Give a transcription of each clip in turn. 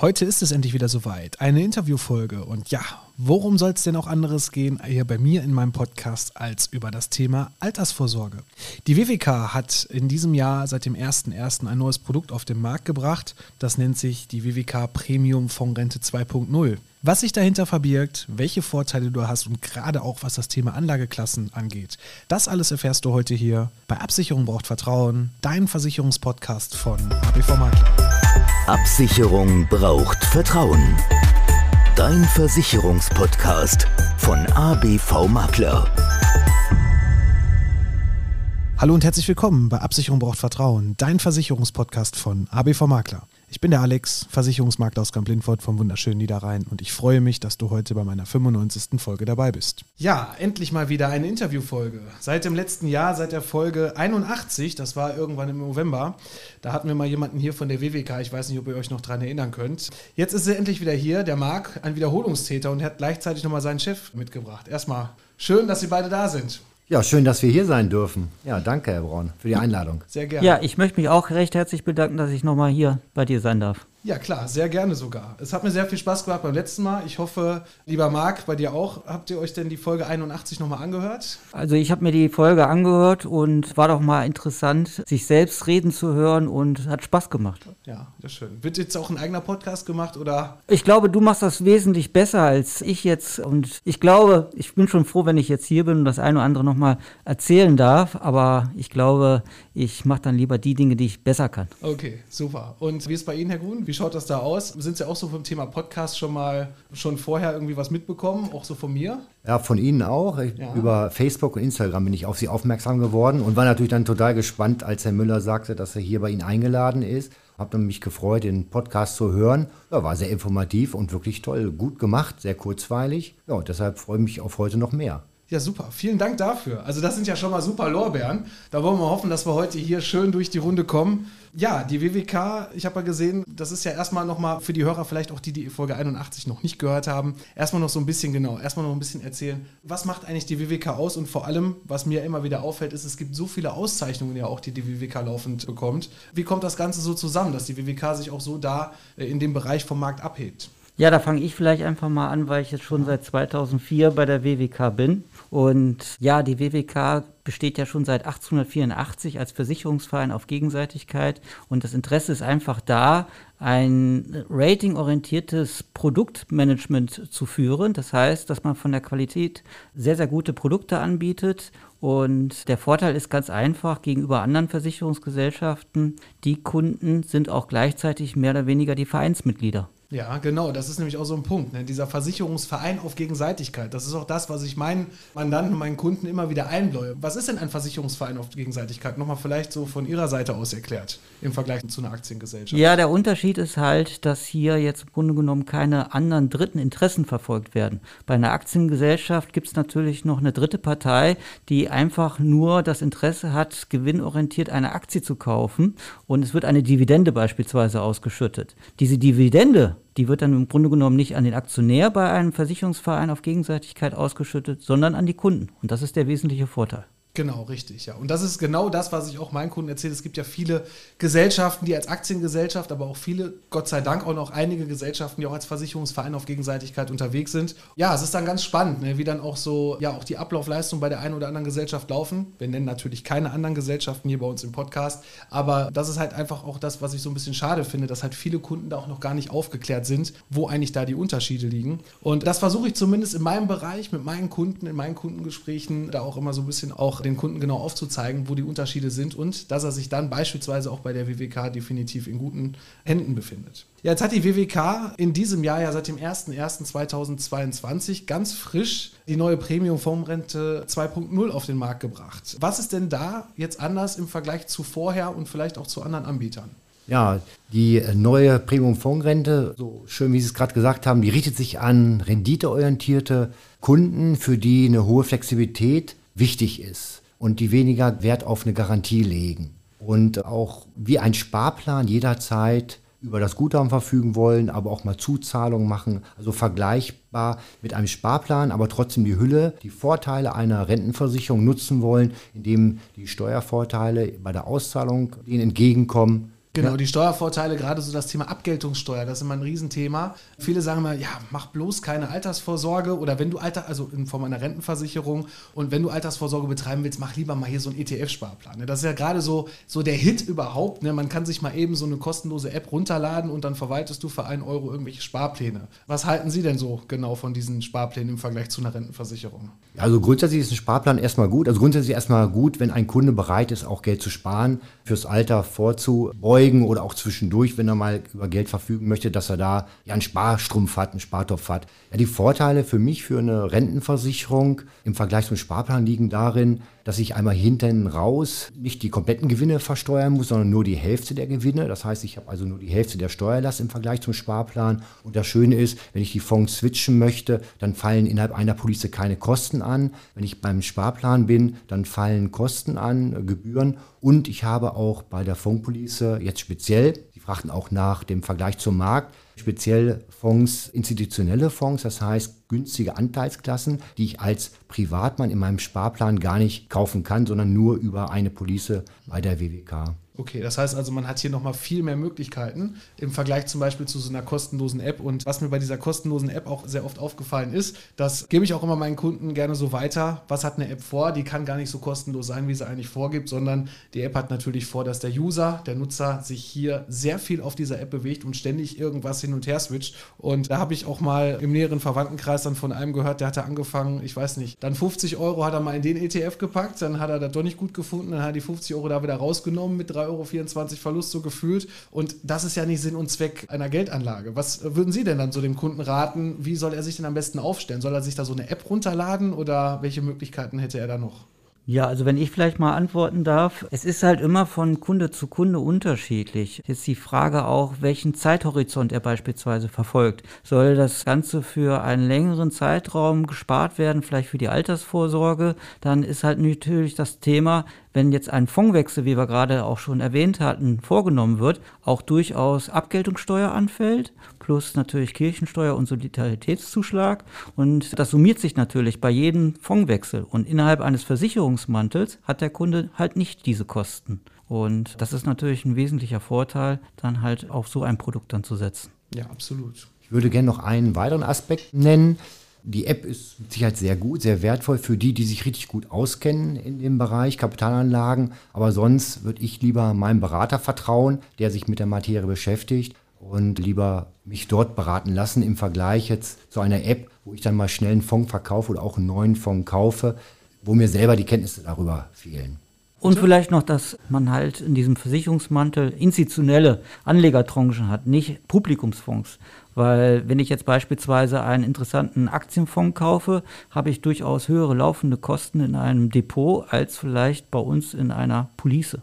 Heute ist es endlich wieder soweit. Eine Interviewfolge. Und ja, worum soll es denn auch anderes gehen hier bei mir in meinem Podcast als über das Thema Altersvorsorge? Die WWK hat in diesem Jahr seit dem 01.01. ein neues Produkt auf den Markt gebracht. Das nennt sich die WWK Premium Fondsrente 2.0. Was sich dahinter verbirgt, welche Vorteile du hast und gerade auch was das Thema Anlageklassen angeht. Das alles erfährst du heute hier bei Absicherung braucht Vertrauen, dein Versicherungspodcast von ABV Makler. Absicherung braucht Vertrauen. Dein Versicherungspodcast von ABV Makler. Hallo und herzlich willkommen bei Absicherung braucht Vertrauen, dein Versicherungspodcast von ABV Makler. Ich bin der Alex, Versicherungsmakler aus Kamp-Lintfort vom wunderschönen Niederrhein und ich freue mich, dass du heute bei meiner 95. Folge dabei bist. Ja, endlich mal wieder eine Interviewfolge. Seit dem letzten Jahr, seit der Folge 81, das war irgendwann im November, da hatten wir mal jemanden hier von der WWK, ich weiß nicht, ob ihr euch noch daran erinnern könnt. Jetzt ist er endlich wieder hier, der Marc, ein Wiederholungstäter und hat gleichzeitig nochmal seinen Chef mitgebracht. Erstmal schön, dass Sie beide da sind. Ja, schön, dass wir hier sein dürfen. Ja, danke, Herr Braun, für die Einladung. Sehr gerne. Ja, ich möchte mich auch recht herzlich bedanken, dass ich nochmal hier bei dir sein darf. Ja, klar, sehr gerne sogar. Es hat mir sehr viel Spaß gemacht beim letzten Mal. Ich hoffe, lieber Marc, bei dir auch. Habt ihr euch denn die Folge 81 nochmal angehört? Also ich habe mir die Folge angehört und war doch mal interessant, sich selbst reden zu hören und hat Spaß gemacht. Ja, sehr schön. Wird jetzt auch ein eigener Podcast gemacht oder? Ich glaube, du machst das wesentlich besser als ich jetzt und ich glaube, ich bin schon froh, wenn ich jetzt hier bin und das eine oder andere nochmal erzählen darf, aber ich glaube, ich mache dann lieber die Dinge, die ich besser kann. Okay, super. Und wie ist bei Ihnen, Herr Gruhn? Wie schaut das da aus? Sind Sie auch so vom Thema Podcast schon vorher irgendwie was mitbekommen? Auch so von mir? Ja, von Ihnen auch. Ja. Über Facebook und Instagram bin ich auf Sie aufmerksam geworden und war natürlich dann total gespannt, als Herr Müller sagte, dass er hier bei Ihnen eingeladen ist. Habe mich gefreut, den Podcast zu hören. Ja, war sehr informativ und wirklich toll. Gut gemacht, sehr kurzweilig. Ja, und deshalb freue ich mich auf heute noch mehr. Ja, super. Vielen Dank dafür. Also das sind ja schon mal super Lorbeeren. Da wollen wir hoffen, dass wir heute hier schön durch die Runde kommen. Ja, die WWK, ich habe ja gesehen, das ist ja erstmal nochmal für die Hörer, vielleicht auch die, die Folge 81 noch nicht gehört haben, erstmal noch ein bisschen erzählen, was macht eigentlich die WWK aus und vor allem, was mir immer wieder auffällt, ist, es gibt so viele Auszeichnungen ja auch, die die WWK laufend bekommt. Wie kommt das Ganze so zusammen, dass die WWK sich auch so da in dem Bereich vom Markt abhebt? Ja, da fange ich vielleicht einfach mal an, weil ich jetzt schon seit 2004 bei der WWK bin. Und ja, die WWK besteht ja schon seit 1884 als Versicherungsverein auf Gegenseitigkeit. Und das Interesse ist einfach da, ein ratingorientiertes Produktmanagement zu führen. Das heißt, dass man von der Qualität sehr, sehr gute Produkte anbietet. Und der Vorteil ist ganz einfach gegenüber anderen Versicherungsgesellschaften. Die Kunden sind auch gleichzeitig mehr oder weniger die Vereinsmitglieder. Ja, genau. Das ist nämlich auch so ein Punkt, ne? Dieser Versicherungsverein auf Gegenseitigkeit. Das ist auch das, was ich meinen Mandanten und meinen Kunden immer wieder einbläue. Was ist denn ein Versicherungsverein auf Gegenseitigkeit? Nochmal vielleicht so von Ihrer Seite aus erklärt im Vergleich zu einer Aktiengesellschaft. Ja, der Unterschied ist halt, dass hier jetzt im Grunde genommen keine anderen dritten Interessen verfolgt werden. Bei einer Aktiengesellschaft gibt es natürlich noch eine dritte Partei, die einfach nur das Interesse hat, gewinnorientiert eine Aktie zu kaufen. Und es wird eine Dividende beispielsweise ausgeschüttet. Diese Dividende, die wird dann im Grunde genommen nicht an den Aktionär bei einem Versicherungsverein auf Gegenseitigkeit ausgeschüttet, sondern an die Kunden. Und das ist der wesentliche Vorteil. Genau, richtig, ja. Und das ist genau das, was ich auch meinen Kunden erzähle. Es gibt ja viele Gesellschaften, die als Aktiengesellschaft, aber auch viele, Gott sei Dank, auch noch einige Gesellschaften, die auch als Versicherungsverein auf Gegenseitigkeit unterwegs sind. Ja, es ist dann ganz spannend, ne, wie dann auch so, ja, auch die Ablaufleistungen bei der einen oder anderen Gesellschaft laufen. Wir nennen natürlich keine anderen Gesellschaften hier bei uns im Podcast, aber das ist halt einfach auch das, was ich so ein bisschen schade finde, dass halt viele Kunden da auch noch gar nicht aufgeklärt sind, wo eigentlich da die Unterschiede liegen. Und das versuche ich zumindest in meinem Bereich mit meinen Kunden, in meinen Kundengesprächen, da auch immer so ein bisschen auch den Kunden genau aufzuzeigen, wo die Unterschiede sind und dass er sich dann beispielsweise auch bei der WWK definitiv in guten Händen befindet. Ja, jetzt hat die WWK in diesem Jahr, ja seit dem 01.01.2022, ganz frisch die neue Premium Fondsrente 2.0 auf den Markt gebracht. Was ist denn da jetzt anders im Vergleich zu vorher und vielleicht auch zu anderen Anbietern? Ja, die neue Premium Fondsrente, so schön wie Sie es gerade gesagt haben, die richtet sich an renditeorientierte Kunden, für die eine hohe Flexibilität wichtig ist und die weniger Wert auf eine Garantie legen und auch wie ein Sparplan jederzeit über das Guthaben verfügen wollen, aber auch mal Zuzahlungen machen, also vergleichbar mit einem Sparplan, aber trotzdem die Hülle, die Vorteile einer Rentenversicherung nutzen wollen, indem die Steuervorteile bei der Auszahlung denen entgegenkommen. Genau, ja. Die Steuervorteile, gerade so das Thema Abgeltungssteuer, das ist immer ein Riesenthema. Viele sagen immer, ja, mach bloß keine Altersvorsorge oder wenn du also in Form einer Rentenversicherung und wenn du Altersvorsorge betreiben willst, mach lieber mal hier so einen ETF-Sparplan. Das ist ja gerade so der Hit überhaupt. Man kann sich mal eben so eine kostenlose App runterladen und dann verwaltest du für 1 Euro irgendwelche Sparpläne. Was halten Sie denn so genau von diesen Sparplänen im Vergleich zu einer Rentenversicherung? Also grundsätzlich ist ein Sparplan erstmal gut. Also grundsätzlich erstmal gut, wenn ein Kunde bereit ist, auch Geld zu sparen, fürs Alter vorzubeugen oder auch zwischendurch, wenn er mal über Geld verfügen möchte, dass er da ja einen Sparstrumpf hat, einen Spartopf hat. Ja, die Vorteile für mich für eine Rentenversicherung im Vergleich zum Sparplan liegen darin, dass ich einmal hinten raus nicht die kompletten Gewinne versteuern muss, sondern nur die Hälfte der Gewinne. Das heißt, ich habe also nur die Hälfte der Steuerlast im Vergleich zum Sparplan. Und das Schöne ist, wenn ich die Fonds switchen möchte, dann fallen innerhalb einer Police keine Kosten an. Wenn ich beim Sparplan bin, dann fallen Kosten an, Gebühren. Und ich habe auch bei der Fondspolice jetzt speziell, die fragten auch nach dem Vergleich zum Markt, speziell Fonds, institutionelle Fonds, das heißt günstige Anteilsklassen, die ich als Privatmann in meinem Sparplan gar nicht kaufen kann, sondern nur über eine Police bei der WWK. Okay, das heißt also, man hat hier nochmal viel mehr Möglichkeiten im Vergleich zum Beispiel zu so einer kostenlosen App. Und was mir bei dieser kostenlosen App auch sehr oft aufgefallen ist, das gebe ich auch immer meinen Kunden gerne so weiter. Was hat eine App vor? Die kann gar nicht so kostenlos sein, wie sie eigentlich vorgibt, sondern die App hat natürlich vor, dass der User, der Nutzer sich hier sehr viel auf dieser App bewegt und ständig irgendwas hin und her switcht. Und da habe ich auch mal im näheren Verwandtenkreis dann von einem gehört, der hatte angefangen, ich weiß nicht, dann 50 Euro hat er mal in den ETF gepackt, dann hat er das doch nicht gut gefunden, dann hat er die 50 Euro da wieder rausgenommen mit 3,24 € Verlust so gefühlt. Und das ist ja nicht Sinn und Zweck einer Geldanlage. Was würden Sie denn dann so dem Kunden raten? Wie soll er sich denn am besten aufstellen? Soll er sich da so eine App runterladen oder welche Möglichkeiten hätte er da noch? Ja, also wenn ich vielleicht mal antworten darf, es ist halt immer von Kunde zu Kunde unterschiedlich. Jetzt die Frage auch, welchen Zeithorizont er beispielsweise verfolgt. Soll das Ganze für einen längeren Zeitraum gespart werden, vielleicht für die Altersvorsorge? Dann ist halt natürlich das Thema, wenn jetzt ein Fondswechsel, wie wir gerade auch schon erwähnt hatten, vorgenommen wird, auch durchaus Abgeltungssteuer anfällt, plus natürlich Kirchensteuer und Solidaritätszuschlag. Und das summiert sich natürlich bei jedem Fondswechsel. Und innerhalb eines Versicherungsmantels hat der Kunde halt nicht diese Kosten. Und das ist natürlich ein wesentlicher Vorteil, dann halt auf so ein Produkt dann zu setzen. Ja, absolut. Ich würde gerne noch einen weiteren Aspekt nennen. Die App ist mit Sicherheit sehr gut, sehr wertvoll für die, die sich richtig gut auskennen in dem Bereich Kapitalanlagen. Aber sonst würde ich lieber meinem Berater vertrauen, der sich mit der Materie beschäftigt und lieber mich dort beraten lassen im Vergleich jetzt zu einer App, wo ich dann mal schnell einen Fonds verkaufe oder auch einen neuen Fonds kaufe, wo mir selber die Kenntnisse darüber fehlen. Und vielleicht noch, dass man halt in diesem Versicherungsmantel institutionelle Anlegertranchen hat, nicht Publikumsfonds. Weil wenn ich jetzt beispielsweise einen interessanten Aktienfonds kaufe, habe ich durchaus höhere laufende Kosten in einem Depot als vielleicht bei uns in einer Police.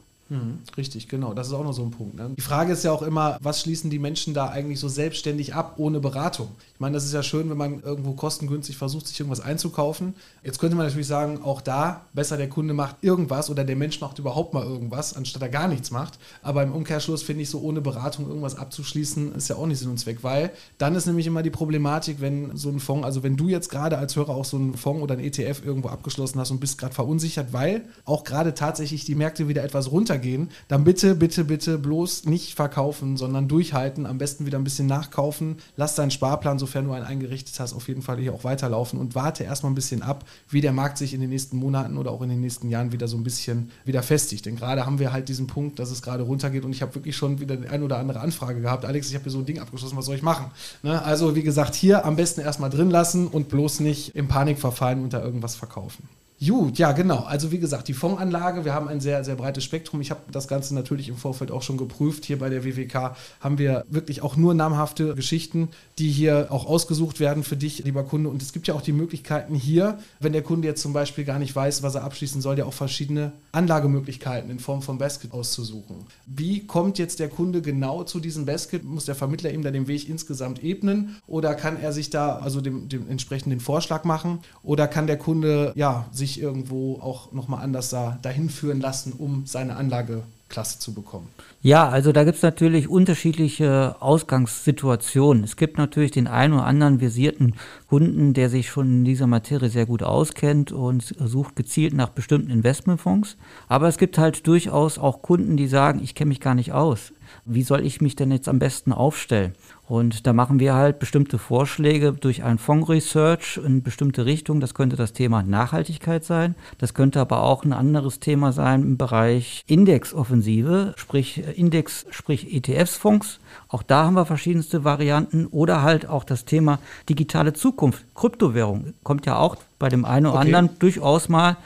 Richtig, genau. Das ist auch noch so ein Punkt. Ne? Die Frage ist ja auch immer, was schließen die Menschen da eigentlich so selbstständig ab, ohne Beratung? Ich meine, das ist ja schön, wenn man irgendwo kostengünstig versucht, sich irgendwas einzukaufen. Jetzt könnte man natürlich sagen, auch da, besser der Kunde macht irgendwas oder der Mensch macht überhaupt mal irgendwas, anstatt er gar nichts macht. Aber im Umkehrschluss finde ich, so ohne Beratung irgendwas abzuschließen, ist ja auch nicht Sinn und Zweck, weil dann ist nämlich immer die Problematik, wenn so ein Fonds, also wenn du jetzt gerade als Hörer auch so einen Fonds oder einen ETF irgendwo abgeschlossen hast und bist gerade verunsichert, weil auch gerade tatsächlich die Märkte wieder etwas runtergehen, dann bitte, bitte, bitte bloß nicht verkaufen, sondern durchhalten, am besten wieder ein bisschen nachkaufen, lass deinen Sparplan, sofern du einen eingerichtet hast, auf jeden Fall hier auch weiterlaufen und warte erstmal ein bisschen ab, wie der Markt sich in den nächsten Monaten oder auch in den nächsten Jahren wieder so ein bisschen wieder festigt, denn gerade haben wir halt diesen Punkt, dass es gerade runtergeht und ich habe wirklich schon wieder die ein oder andere Anfrage gehabt, Alex, ich habe hier so ein Ding abgeschlossen, was soll ich machen? Ne? Also wie gesagt, hier am besten erstmal drin lassen und bloß nicht in Panik verfallen und da irgendwas verkaufen. Gut, ja genau. Also wie gesagt, die Fondsanlage, wir haben ein sehr, sehr breites Spektrum. Ich habe das Ganze natürlich im Vorfeld auch schon geprüft. Hier bei der WWK haben wir wirklich auch nur namhafte Geschichten, die hier auch ausgesucht werden für dich, lieber Kunde. Und es gibt ja auch die Möglichkeiten hier, wenn der Kunde jetzt zum Beispiel gar nicht weiß, was er abschließen soll, ja auch verschiedene Anlagemöglichkeiten in Form von Basket auszusuchen. Wie kommt jetzt der Kunde genau zu diesem Basket? Muss der Vermittler ihm da den Weg insgesamt ebnen? Oder kann er sich da also dem entsprechenden Vorschlag machen? Oder kann der Kunde ja sich irgendwo auch nochmal anders dahin führen lassen, um seine Anlageklasse zu bekommen? Ja, also da gibt es natürlich unterschiedliche Ausgangssituationen. Es gibt natürlich den einen oder anderen versierten Kunden, der sich schon in dieser Materie sehr gut auskennt und sucht gezielt nach bestimmten Investmentfonds. Aber es gibt halt durchaus auch Kunden, die sagen, ich kenne mich gar nicht aus. wie soll ich mich denn jetzt am besten aufstellen? Und da machen wir halt bestimmte Vorschläge durch ein Fonds-Research in bestimmte Richtungen. Das könnte das Thema Nachhaltigkeit sein. Das könnte aber auch ein anderes Thema sein im Bereich Indexoffensive, sprich Index, sprich ETFs-Fonds. Auch da haben wir verschiedenste Varianten. Oder halt auch das Thema digitale Zukunft, Kryptowährung, kommt ja auch bei dem einen oder anderen durchaus mal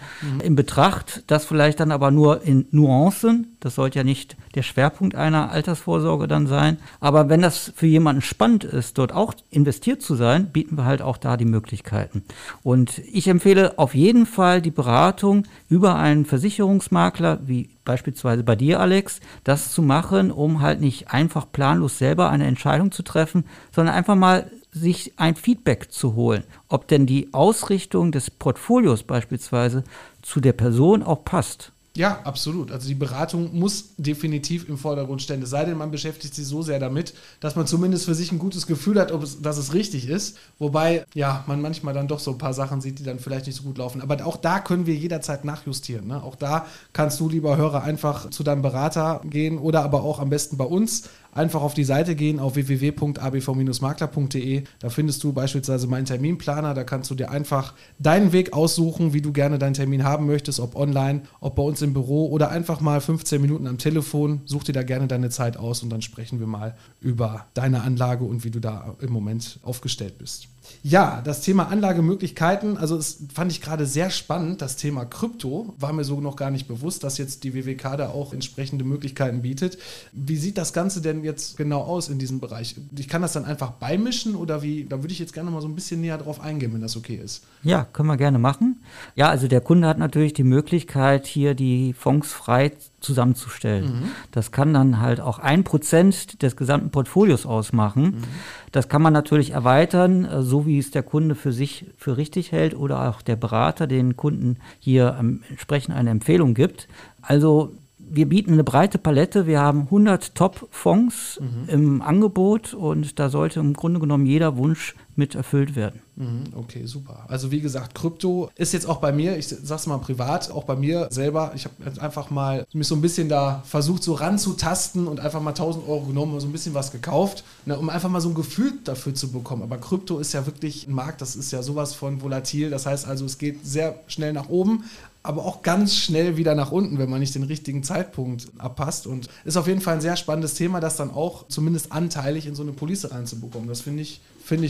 in Betracht. Das vielleicht dann aber nur in Nuancen. Das sollte ja nicht der Schwerpunkt einer Altersvorsorge dann sein. Aber wenn das für jemanden spannend ist, dort auch investiert zu sein, bieten wir halt auch da die Möglichkeiten. Und ich empfehle auf jeden Fall die Beratung über einen Versicherungsmakler, wie beispielsweise bei dir, Alex, das zu machen, um halt nicht einfach planlos selber eine Entscheidung zu treffen, sondern einfach mal sich ein Feedback zu holen, ob denn die Ausrichtung des Portfolios beispielsweise zu der Person auch passt. Ja, absolut. Also die Beratung muss definitiv im Vordergrund stehen. Es sei denn, man beschäftigt sich so sehr damit, dass man zumindest für sich ein gutes Gefühl hat, dass es richtig ist. Wobei, ja, man manchmal dann doch so ein paar Sachen sieht, die dann vielleicht nicht so gut laufen. Aber auch da können wir jederzeit nachjustieren, ne? Auch da kannst du, lieber Hörer, einfach zu deinem Berater gehen oder aber auch am besten bei uns. Einfach auf die Seite gehen, auf www.abv-makler.de. Da findest du beispielsweise meinen Terminplaner. Da kannst du dir einfach deinen Weg aussuchen, wie du gerne deinen Termin haben möchtest, ob online, ob bei uns im Büro oder einfach mal 15 Minuten am Telefon. Such dir da gerne deine Zeit aus und dann sprechen wir mal über deine Anlage und wie du da im Moment aufgestellt bist. Ja, das Thema Anlagemöglichkeiten, also es fand ich gerade sehr spannend, das Thema Krypto, war mir so noch gar nicht bewusst, dass jetzt die WWK da auch entsprechende Möglichkeiten bietet. Wie sieht das Ganze denn jetzt genau aus in diesem Bereich? Ich kann das dann einfach beimischen oder wie? Da würde ich jetzt gerne mal so ein bisschen näher drauf eingehen, wenn das okay ist. Ja, können wir gerne machen. Ja, also der Kunde hat natürlich die Möglichkeit, hier die Fonds frei zusammenzustellen. Das kann dann halt auch 1% des gesamten Portfolios ausmachen. Das kann man natürlich erweitern, so wie es der Kunde für sich für richtig hält oder auch der Berater den Kunden hier entsprechend eine Empfehlung gibt. Also wir bieten eine breite Palette. Wir haben 100 Top-Fonds im Angebot und da sollte im Grunde genommen jeder Wunsch mit erfüllt werden. Okay, super. Also wie gesagt, Krypto ist jetzt auch bei mir, ich sag's mal privat, auch bei mir selber, ich habe einfach mal mich so ein bisschen da versucht so ranzutasten und einfach mal 1.000 Euro genommen und so ein bisschen was gekauft, ne, um einfach mal so ein Gefühl dafür zu bekommen. Aber Krypto ist ja wirklich ein Markt, das ist ja sowas von volatil, das heißt also, es geht sehr schnell nach oben, aber auch ganz schnell wieder nach unten, wenn man nicht den richtigen Zeitpunkt abpasst, und ist auf jeden Fall ein sehr spannendes Thema, das dann auch zumindest anteilig in so eine Police reinzubekommen. Das finde ich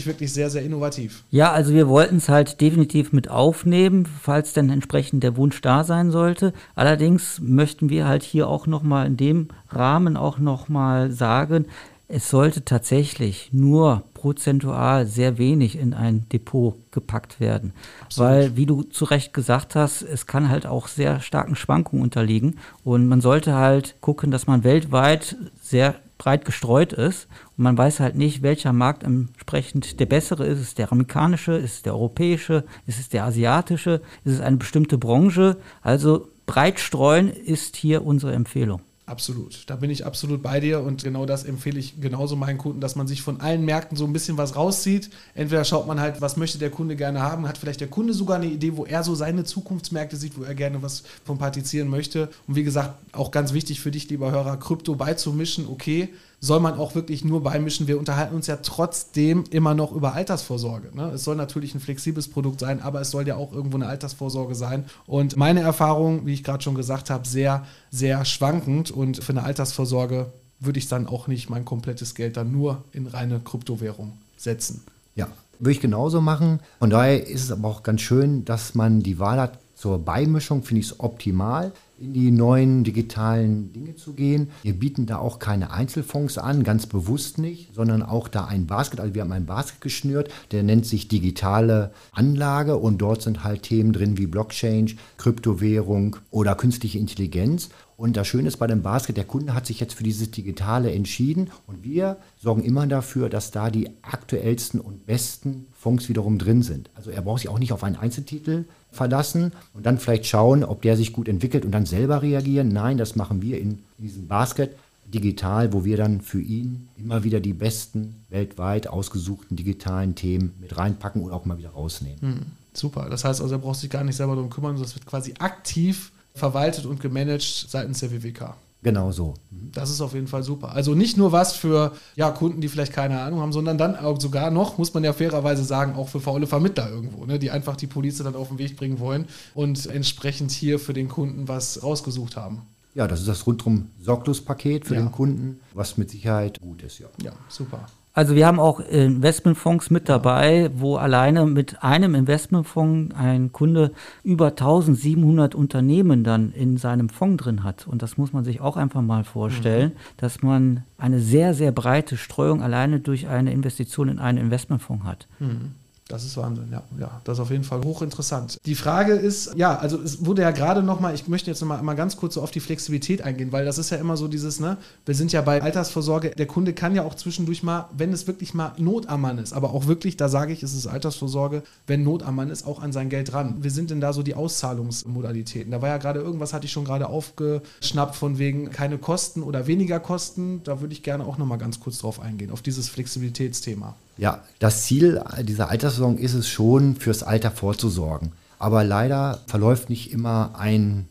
wirklich sehr, sehr innovativ. Ja, also wir wollten es halt definitiv mit aufnehmen, falls denn entsprechend der Wunsch da sein sollte. Allerdings möchten wir halt hier auch nochmal in dem Rahmen auch nochmal sagen, es sollte tatsächlich nur prozentual sehr wenig in ein Depot gepackt werden. Absolut. Weil, wie du zu Recht gesagt hast, es kann halt auch sehr starken Schwankungen unterliegen. Und man sollte halt gucken, dass man weltweit sehr breit gestreut ist. Und man weiß halt nicht, welcher Markt entsprechend der bessere ist. Ist es der amerikanische? Ist es der europäische? Ist es der asiatische? Ist es eine bestimmte Branche? Also breit streuen ist hier unsere Empfehlung. Absolut, da bin ich absolut bei dir und genau das empfehle ich genauso meinen Kunden, dass man sich von allen Märkten so ein bisschen was rauszieht. Entweder schaut man halt, was möchte der Kunde gerne haben, hat vielleicht der Kunde sogar eine Idee, wo er so seine Zukunftsmärkte sieht, wo er gerne was von partizieren möchte. Und wie gesagt, auch ganz wichtig für dich, lieber Hörer, Krypto beizumischen, okay, soll man auch wirklich nur beimischen. Wir unterhalten uns ja trotzdem immer noch über Altersvorsorge, ne? Es soll natürlich ein flexibles Produkt sein, aber es soll ja auch irgendwo eine Altersvorsorge sein. Und meine Erfahrung, wie ich gerade schon gesagt habe, sehr, sehr schwankend. Und für eine Altersvorsorge würde ich dann auch nicht mein komplettes Geld dann nur in reine Kryptowährung setzen. Ja, würde ich genauso machen. Von daher ist es aber auch ganz schön, dass man die Wahl hat zur Beimischung, finde ich es optimal, in die neuen digitalen Dinge zu gehen. Wir bieten da auch keine Einzelfonds an, ganz bewusst nicht, sondern auch da ein Basket. Also wir haben einen Basket geschnürt, der nennt sich digitale Anlage und dort sind halt Themen drin wie Blockchain, Kryptowährung oder künstliche Intelligenz. Und das Schöne ist bei dem Basket, der Kunde hat sich jetzt für dieses Digitale entschieden und wir sorgen immer dafür, dass da die aktuellsten und besten Fonds wiederum drin sind. Also er braucht sich auch nicht auf einen Einzeltitel verlassen und dann vielleicht schauen, ob der sich gut entwickelt und dann selber reagieren. Nein, das machen wir in diesem Basket digital, wo wir dann für ihn immer wieder die besten weltweit ausgesuchten digitalen Themen mit reinpacken oder auch mal wieder rausnehmen. Super, das heißt also, er braucht sich gar nicht selber darum kümmern, das wird quasi aktiv verwaltet und gemanagt seitens der WWK. Genau so. Das ist auf jeden Fall super. Also nicht nur was für Kunden, die vielleicht keine Ahnung haben, sondern dann auch sogar noch, muss man ja fairerweise sagen, auch für faule Vermittler irgendwo, ne, die einfach die Police dann auf den Weg bringen wollen und entsprechend hier für den Kunden was rausgesucht haben. Ja, das ist das Rundum-Sorglos-Paket für den Kunden, was mit Sicherheit gut ist. Ja, super. Also wir haben auch Investmentfonds mit dabei, wo alleine mit einem Investmentfonds ein Kunde über 1700 Unternehmen dann in seinem Fonds drin hat. Und das muss man sich auch einfach mal vorstellen, dass man eine sehr, sehr breite Streuung alleine durch eine Investition in einen Investmentfonds hat. Mhm. Das ist Wahnsinn, ja. Das ist auf jeden Fall hochinteressant. Die Frage ist, also es wurde ja gerade nochmal, ich möchte jetzt nochmal ganz kurz so auf die Flexibilität eingehen, weil das ist ja immer so dieses, wir sind ja bei Altersvorsorge, der Kunde kann ja auch zwischendurch mal, wenn es wirklich mal Not am Mann ist, aber auch wirklich, da sage ich, es ist Altersvorsorge, wenn Not am Mann ist, auch an sein Geld ran. Wie sind denn da so die Auszahlungsmodalitäten? Da war ja gerade irgendwas, hatte ich schon gerade aufgeschnappt, von wegen keine Kosten oder weniger Kosten. Da würde ich gerne auch nochmal ganz kurz drauf eingehen, auf dieses Flexibilitätsthema. Ja, das Ziel dieser Altersversorgung ist es schon, fürs Alter vorzusorgen. Aber leider verläuft nicht immer ein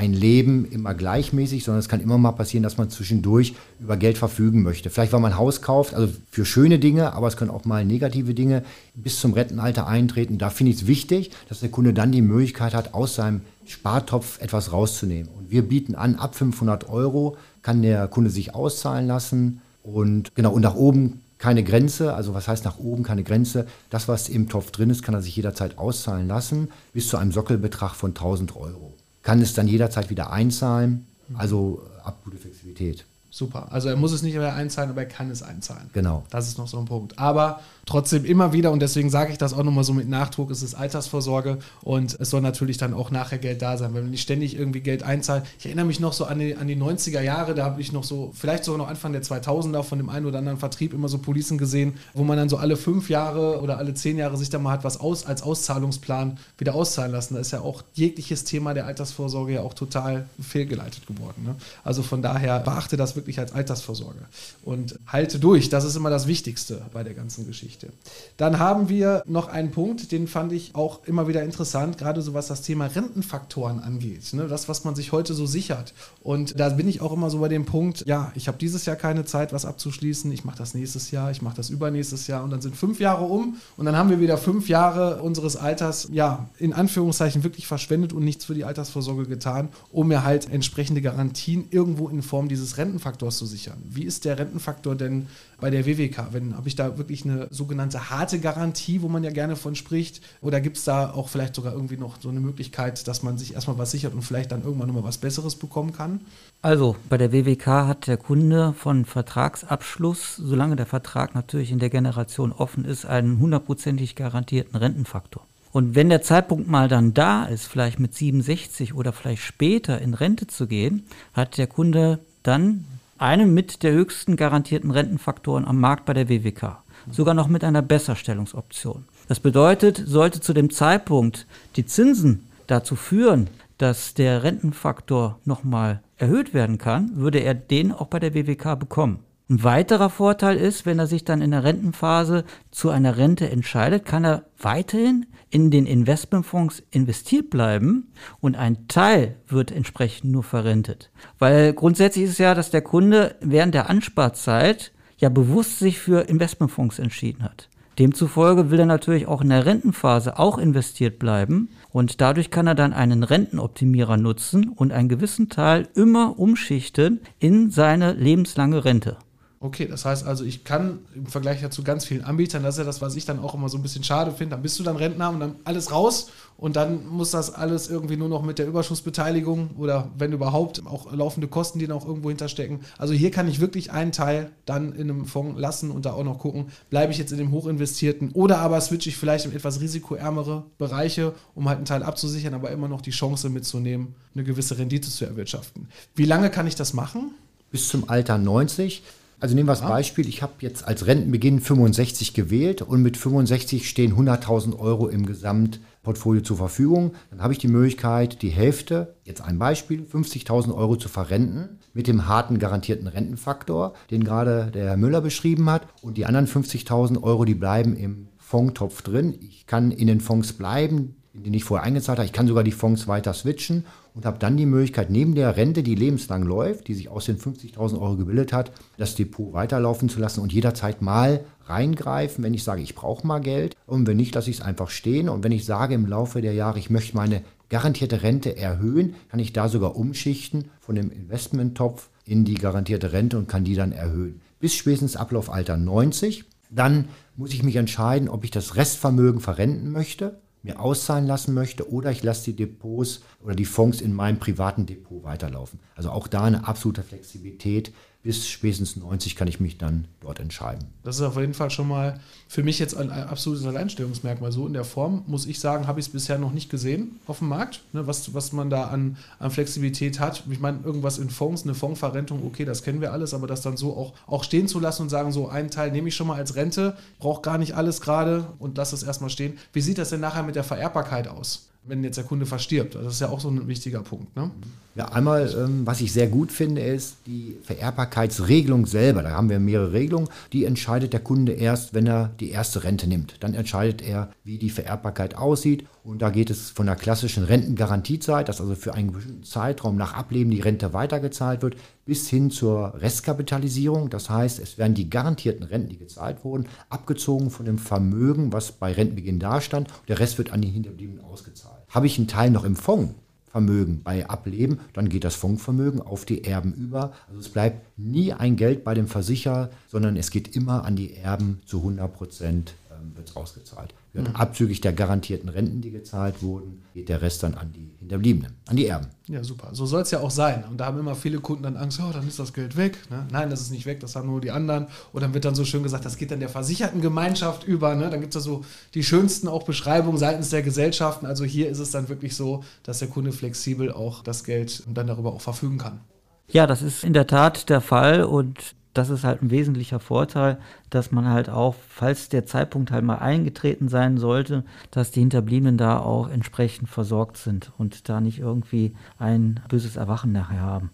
Leben immer gleichmäßig, sondern es kann immer mal passieren, dass man zwischendurch über Geld verfügen möchte. Vielleicht, weil man ein Haus kauft, also für schöne Dinge, aber es können auch mal negative Dinge bis zum Rentenalter eintreten. Da finde ich es wichtig, dass der Kunde dann die Möglichkeit hat, aus seinem Spartopf etwas rauszunehmen. Und wir bieten an, ab 500 € kann der Kunde sich auszahlen lassen und nach oben keine Grenze, also was heißt nach oben keine Grenze? Das, was im Topf drin ist, kann er sich jederzeit auszahlen lassen, bis zu einem Sockelbetrag von 1.000 €. Kann es dann jederzeit wieder einzahlen, also absolute Flexibilität. Super, also er muss es nicht mehr einzahlen, aber er kann es einzahlen. Genau. Das ist noch so ein Punkt. Aber trotzdem immer wieder, und deswegen sage ich das auch nochmal so mit Nachdruck, es ist Altersvorsorge und es soll natürlich dann auch nachher Geld da sein. Wenn man nicht ständig irgendwie Geld einzahlt, ich erinnere mich noch so an die 90er Jahre, da habe ich noch so, vielleicht sogar noch Anfang der 2000er von dem einen oder anderen Vertrieb immer so Policen gesehen, wo man dann so alle 5 Jahre oder alle 10 Jahre sich dann mal hat, was als Auszahlungsplan wieder auszahlen lassen. Da ist ja auch jegliches Thema der Altersvorsorge ja auch total fehlgeleitet geworden. Ne? Also von daher beachte das wirklich als Altersvorsorge und halte durch. Das ist immer das Wichtigste bei der ganzen Geschichte. Dann haben wir noch einen Punkt, den fand ich auch immer wieder interessant, gerade so was das Thema Rentenfaktoren angeht. Ne? Das, was man sich heute so sichert. Und da bin ich auch immer so bei dem Punkt, ich habe dieses Jahr keine Zeit, was abzuschließen. Ich mache das nächstes Jahr, ich mache das übernächstes Jahr und dann sind 5 Jahre um und dann haben wir wieder 5 Jahre unseres Alters, in Anführungszeichen wirklich verschwendet und nichts für die Altersvorsorge getan, um mir halt entsprechende Garantien irgendwo in Form dieses Rentenfaktors zu sichern. Wie ist der Rentenfaktor denn bei der WWK? Habe ich da wirklich eine sogenannte harte Garantie, wo man ja gerne von spricht? Oder gibt es da auch vielleicht sogar irgendwie noch so eine Möglichkeit, dass man sich erstmal was sichert und vielleicht dann irgendwann nochmal was Besseres bekommen kann? Also bei der WWK hat der Kunde von Vertragsabschluss, solange der Vertrag natürlich in der Generation offen ist, einen 100-prozentig garantierten Rentenfaktor. Und wenn der Zeitpunkt mal dann da ist, vielleicht mit 67 oder vielleicht später in Rente zu gehen, hat der Kunde dann einen mit der höchsten garantierten Rentenfaktoren am Markt bei der WWK, sogar noch mit einer Besserstellungsoption. Das bedeutet, sollte zu dem Zeitpunkt die Zinsen dazu führen, dass der Rentenfaktor nochmal erhöht werden kann, würde er den auch bei der WWK bekommen. Ein weiterer Vorteil ist, wenn er sich dann in der Rentenphase zu einer Rente entscheidet, kann er weiterhin in den Investmentfonds investiert bleiben und ein Teil wird entsprechend nur verrentet. Weil grundsätzlich ist es ja, dass der Kunde während der Ansparzeit bewusst sich für Investmentfonds entschieden hat. Demzufolge will er natürlich auch in der Rentenphase auch investiert bleiben und dadurch kann er dann einen Rentenoptimierer nutzen und einen gewissen Teil immer umschichten in seine lebenslange Rente. Okay, das heißt also, ich kann im Vergleich dazu ganz vielen Anbietern, das ist ja das, was ich dann auch immer so ein bisschen schade finde, dann bist du dann Rentner und dann alles raus und dann muss das alles irgendwie nur noch mit der Überschussbeteiligung oder wenn überhaupt auch laufende Kosten, die dann auch irgendwo hinterstecken. Also hier kann ich wirklich einen Teil dann in einem Fonds lassen und da auch noch gucken, bleibe ich jetzt in dem hochinvestierten oder aber switche ich vielleicht in etwas risikoärmere Bereiche, um halt einen Teil abzusichern, aber immer noch die Chance mitzunehmen, eine gewisse Rendite zu erwirtschaften. Wie lange kann ich das machen? Bis zum Alter 90. Also nehmen wir das Beispiel, ich habe jetzt als Rentenbeginn 65 gewählt und mit 65 stehen 100.000 € im Gesamtportfolio zur Verfügung. Dann habe ich die Möglichkeit, die Hälfte, jetzt ein Beispiel, 50.000 € zu verrenten mit dem harten garantierten Rentenfaktor, den gerade der Herr Müller beschrieben hat. Und die anderen 50.000 €, die bleiben im Fondstopf drin. Ich kann in den Fonds bleiben, in den ich vorher eingezahlt habe. Ich kann sogar die Fonds weiter switchen und habe dann die Möglichkeit, neben der Rente, die lebenslang läuft, die sich aus den 50.000 Euro gebildet hat, das Depot weiterlaufen zu lassen und jederzeit mal reingreifen, wenn ich sage, ich brauche mal Geld, und wenn nicht, lasse ich es einfach stehen. Und wenn ich sage im Laufe der Jahre, ich möchte meine garantierte Rente erhöhen, kann ich da sogar umschichten von dem Investmenttopf in die garantierte Rente und kann die dann erhöhen. Bis spätestens Ablaufalter 90. Dann muss ich mich entscheiden, ob ich das Restvermögen verrenten möchte, mir auszahlen lassen möchte, oder ich lasse die Depots oder die Fonds in meinem privaten Depot weiterlaufen. Also auch da eine absolute Flexibilität. Bis spätestens 90 kann ich mich dann dort entscheiden. Das ist auf jeden Fall schon mal für mich jetzt ein absolutes Alleinstellungsmerkmal. So in der Form, muss ich sagen, habe ich es bisher noch nicht gesehen auf dem Markt, ne, was man da an Flexibilität hat. Ich meine, irgendwas in Fonds, eine Fondsverrentung, okay, das kennen wir alles, aber das dann so auch stehen zu lassen und sagen, so einen Teil nehme ich schon mal als Rente, brauche gar nicht alles gerade und lasse es erstmal stehen. Wie sieht das denn nachher mit der Vererbbarkeit aus, wenn jetzt der Kunde verstirbt? Das ist ja auch so ein wichtiger Punkt, ne? Ja, einmal, was ich sehr gut finde, ist die Vererbbarkeitsregelung selber. Da haben wir mehrere Regelungen. Die entscheidet der Kunde erst, wenn er die erste Rente nimmt. Dann entscheidet er, wie die Vererbbarkeit aussieht. Und da geht es von der klassischen Rentengarantiezeit, dass also für einen bestimmten Zeitraum nach Ableben die Rente weitergezahlt wird, bis hin zur Restkapitalisierung. Das heißt, es werden die garantierten Renten, die gezahlt wurden, abgezogen von dem Vermögen, was bei Rentenbeginn dastand. Der Rest wird an die Hinterbliebenen ausgezahlt. Habe ich einen Teil noch im Fonds? Vermögen bei Ableben, dann geht das Fondsvermögen auf die Erben über. Also es bleibt nie ein Geld bei dem Versicherer, sondern es geht immer an die Erben, zu 100% wird es ausgezahlt. Abzüglich der garantierten Renten, die gezahlt wurden, geht der Rest dann an die Hinterbliebenen, an die Erben. Ja, super. So soll es ja auch sein. Und da haben immer viele Kunden dann Angst, oh, dann ist das Geld weg. Ne? Nein, das ist nicht weg, das haben nur die anderen. Und dann wird dann so schön gesagt, das geht dann der versicherten Gemeinschaft über. Ne? Dann gibt es da so die schönsten auch Beschreibungen seitens der Gesellschaften. Also hier ist es dann wirklich so, dass der Kunde flexibel auch das Geld dann darüber auch verfügen kann. Ja, das ist in der Tat der Fall, und das ist halt ein wesentlicher Vorteil, dass man halt auch, falls der Zeitpunkt halt mal eingetreten sein sollte, dass die Hinterbliebenen da auch entsprechend versorgt sind und da nicht irgendwie ein böses Erwachen nachher haben.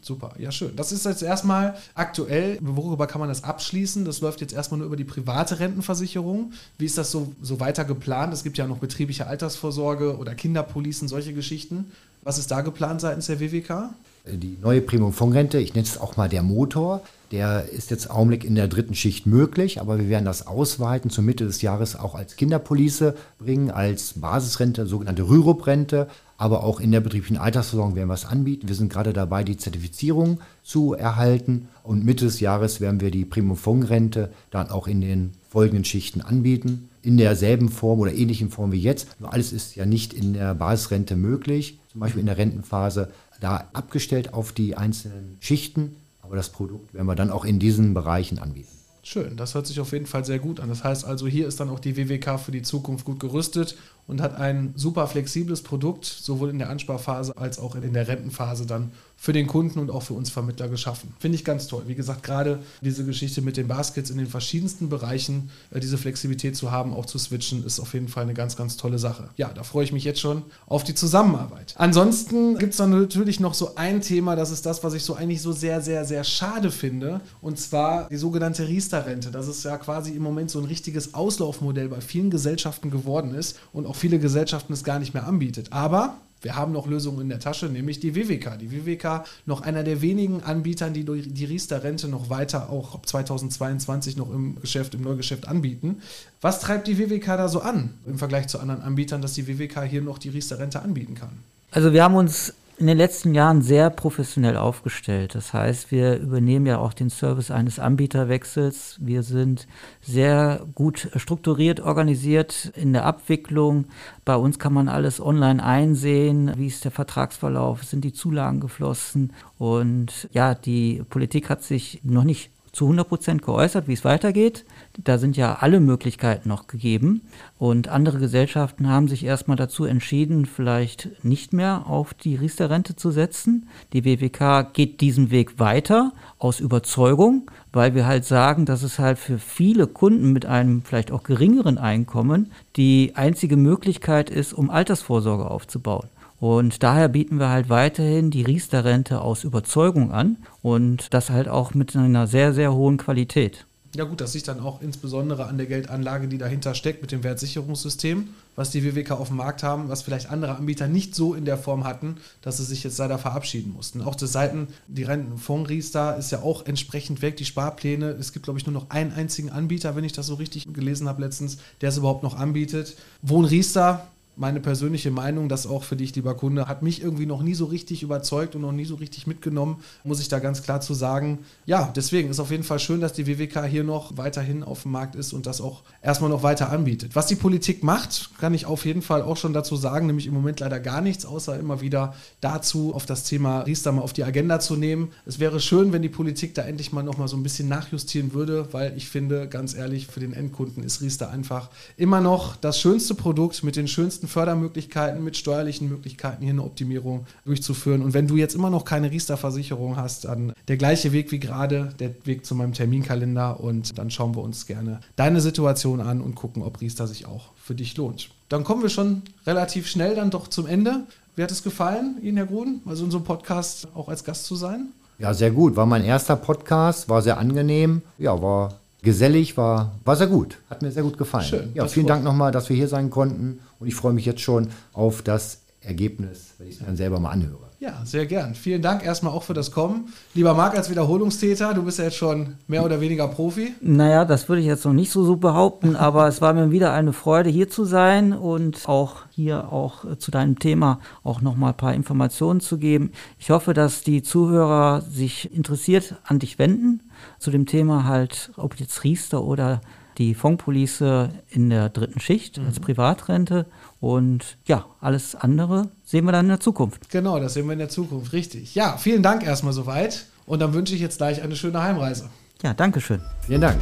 Super, ja schön. Das ist jetzt erstmal aktuell. Worüber kann man das abschließen? Das läuft jetzt erstmal nur über die private Rentenversicherung. Wie ist das so weiter geplant? Es gibt ja noch betriebliche Altersvorsorge oder Kinderpolicen, solche Geschichten. Was ist da geplant seitens der WWK? Die neue Premium Fondsrente, ich nenne es auch mal der Motor, der ist jetzt im Augenblick in der dritten Schicht möglich, aber wir werden das ausweiten, zur Mitte des Jahres auch als Kinderpolice bringen, als Basisrente, sogenannte Rürup-Rente, aber auch in der betrieblichen Altersversorgung werden wir es anbieten. Wir sind gerade dabei, die Zertifizierung zu erhalten, und Mitte des Jahres werden wir die Premium Fondsrente dann auch in den folgenden Schichten anbieten, in derselben Form oder ähnlichen Form wie jetzt. Nur alles ist ja nicht in der Basisrente möglich, zum Beispiel in der Rentenphase, da abgestellt auf die einzelnen Schichten. Aber das Produkt werden wir dann auch in diesen Bereichen anbieten. Schön, das hört sich auf jeden Fall sehr gut an. Das heißt also, hier ist dann auch die WWK für die Zukunft gut gerüstet und hat ein super flexibles Produkt, sowohl in der Ansparphase als auch in der Rentenphase dann für den Kunden und auch für uns Vermittler geschaffen. Finde ich ganz toll. Wie gesagt, gerade diese Geschichte mit den Baskets in den verschiedensten Bereichen, diese Flexibilität zu haben, auch zu switchen, ist auf jeden Fall eine ganz, ganz tolle Sache. Ja, da freue ich mich jetzt schon auf die Zusammenarbeit. Ansonsten gibt es dann natürlich noch so ein Thema, das ist das, was ich so eigentlich so sehr, sehr, sehr schade finde, und zwar die sogenannte Riester-Rente. Das ist ja quasi im Moment so ein richtiges Auslaufmodell bei vielen Gesellschaften geworden ist und auch viele Gesellschaften es gar nicht mehr anbietet. Aber wir haben noch Lösungen in der Tasche, nämlich die WWK. Die WWK, noch einer der wenigen Anbietern, die die Riester-Rente noch weiter auch ab 2022 noch im Neugeschäft anbieten. Was treibt die WWK da so an im Vergleich zu anderen Anbietern, dass die WWK hier noch die Riester-Rente anbieten kann? Also wir haben uns in den letzten Jahren sehr professionell aufgestellt. Das heißt, wir übernehmen ja auch den Service eines Anbieterwechsels. Wir sind sehr gut strukturiert, organisiert in der Abwicklung. Bei uns kann man alles online einsehen. Wie ist der Vertragsverlauf? Sind die Zulagen geflossen? Und ja, die Politik hat sich noch nicht zu 100% geäußert, wie es weitergeht. Da sind ja alle Möglichkeiten noch gegeben. Und andere Gesellschaften haben sich erstmal dazu entschieden, vielleicht nicht mehr auf die Riester-Rente zu setzen. Die WWK geht diesen Weg weiter aus Überzeugung, weil wir halt sagen, dass es halt für viele Kunden mit einem vielleicht auch geringeren Einkommen die einzige Möglichkeit ist, um Altersvorsorge aufzubauen. Und daher bieten wir halt weiterhin die Riester-Rente aus Überzeugung an, und das halt auch mit einer sehr, sehr hohen Qualität. Ja gut, das liegt dann auch insbesondere an der Geldanlage, die dahinter steckt mit dem Wertsicherungssystem, was die WWK auf dem Markt haben, was vielleicht andere Anbieter nicht so in der Form hatten, dass sie sich jetzt leider verabschieden mussten. Auch die Seiten, die Rentenfonds-Riester ist ja auch entsprechend weg, die Sparpläne. Es gibt, glaube ich, nur noch einen einzigen Anbieter, wenn ich das so richtig gelesen habe letztens, der es überhaupt noch anbietet. Wohn-Riester, meine persönliche Meinung, das auch für dich, lieber Kunde, hat mich irgendwie noch nie so richtig überzeugt und noch nie so richtig mitgenommen, muss ich da ganz klar zu sagen. Ja, deswegen ist auf jeden Fall schön, dass die WWK hier noch weiterhin auf dem Markt ist und das auch erstmal noch weiter anbietet. Was die Politik macht, kann ich auf jeden Fall auch schon dazu sagen, nämlich im Moment leider gar nichts, außer immer wieder dazu, auf das Thema Riester mal auf die Agenda zu nehmen. Es wäre schön, wenn die Politik da endlich mal nochmal so ein bisschen nachjustieren würde, weil ich finde, ganz ehrlich, für den Endkunden ist Riester einfach immer noch das schönste Produkt mit den schönsten Fördermöglichkeiten, mit steuerlichen Möglichkeiten hier eine Optimierung durchzuführen. Und wenn du jetzt immer noch keine Riester-Versicherung hast, dann der gleiche Weg wie gerade, der Weg zu meinem Terminkalender, und dann schauen wir uns gerne deine Situation an und gucken, ob Riester sich auch für dich lohnt. Dann kommen wir schon relativ schnell dann doch zum Ende. Wie hat es gefallen, Ihnen, Herr Gruhn, also in so einem Podcast auch als Gast zu sein? Ja, sehr gut. War mein erster Podcast, war sehr angenehm. Ja, war gesellig, war sehr gut. Hat mir sehr gut gefallen. Schön, ja, vielen Dank nochmal, dass wir hier sein konnten. Und ich freue mich jetzt schon auf das Ergebnis, wenn ich es mir dann selber mal anhöre. Ja, sehr gern. Vielen Dank erstmal auch für das Kommen. Lieber Marc, als Wiederholungstäter, du bist ja jetzt schon mehr oder weniger Profi. Naja, das würde ich jetzt noch nicht so behaupten, aber es war mir wieder eine Freude, hier zu sein und auch hier auch zu deinem Thema auch nochmal ein paar Informationen zu geben. Ich hoffe, dass die Zuhörer sich interessiert an dich wenden zu dem Thema halt, ob jetzt Riester oder die Fondspolice in der dritten Schicht als Privatrente. Und ja, alles andere sehen wir dann in der Zukunft. Genau, das sehen wir in der Zukunft, richtig. Ja, vielen Dank erstmal soweit. Und dann wünsche ich jetzt gleich eine schöne Heimreise. Ja, danke schön. Vielen Dank.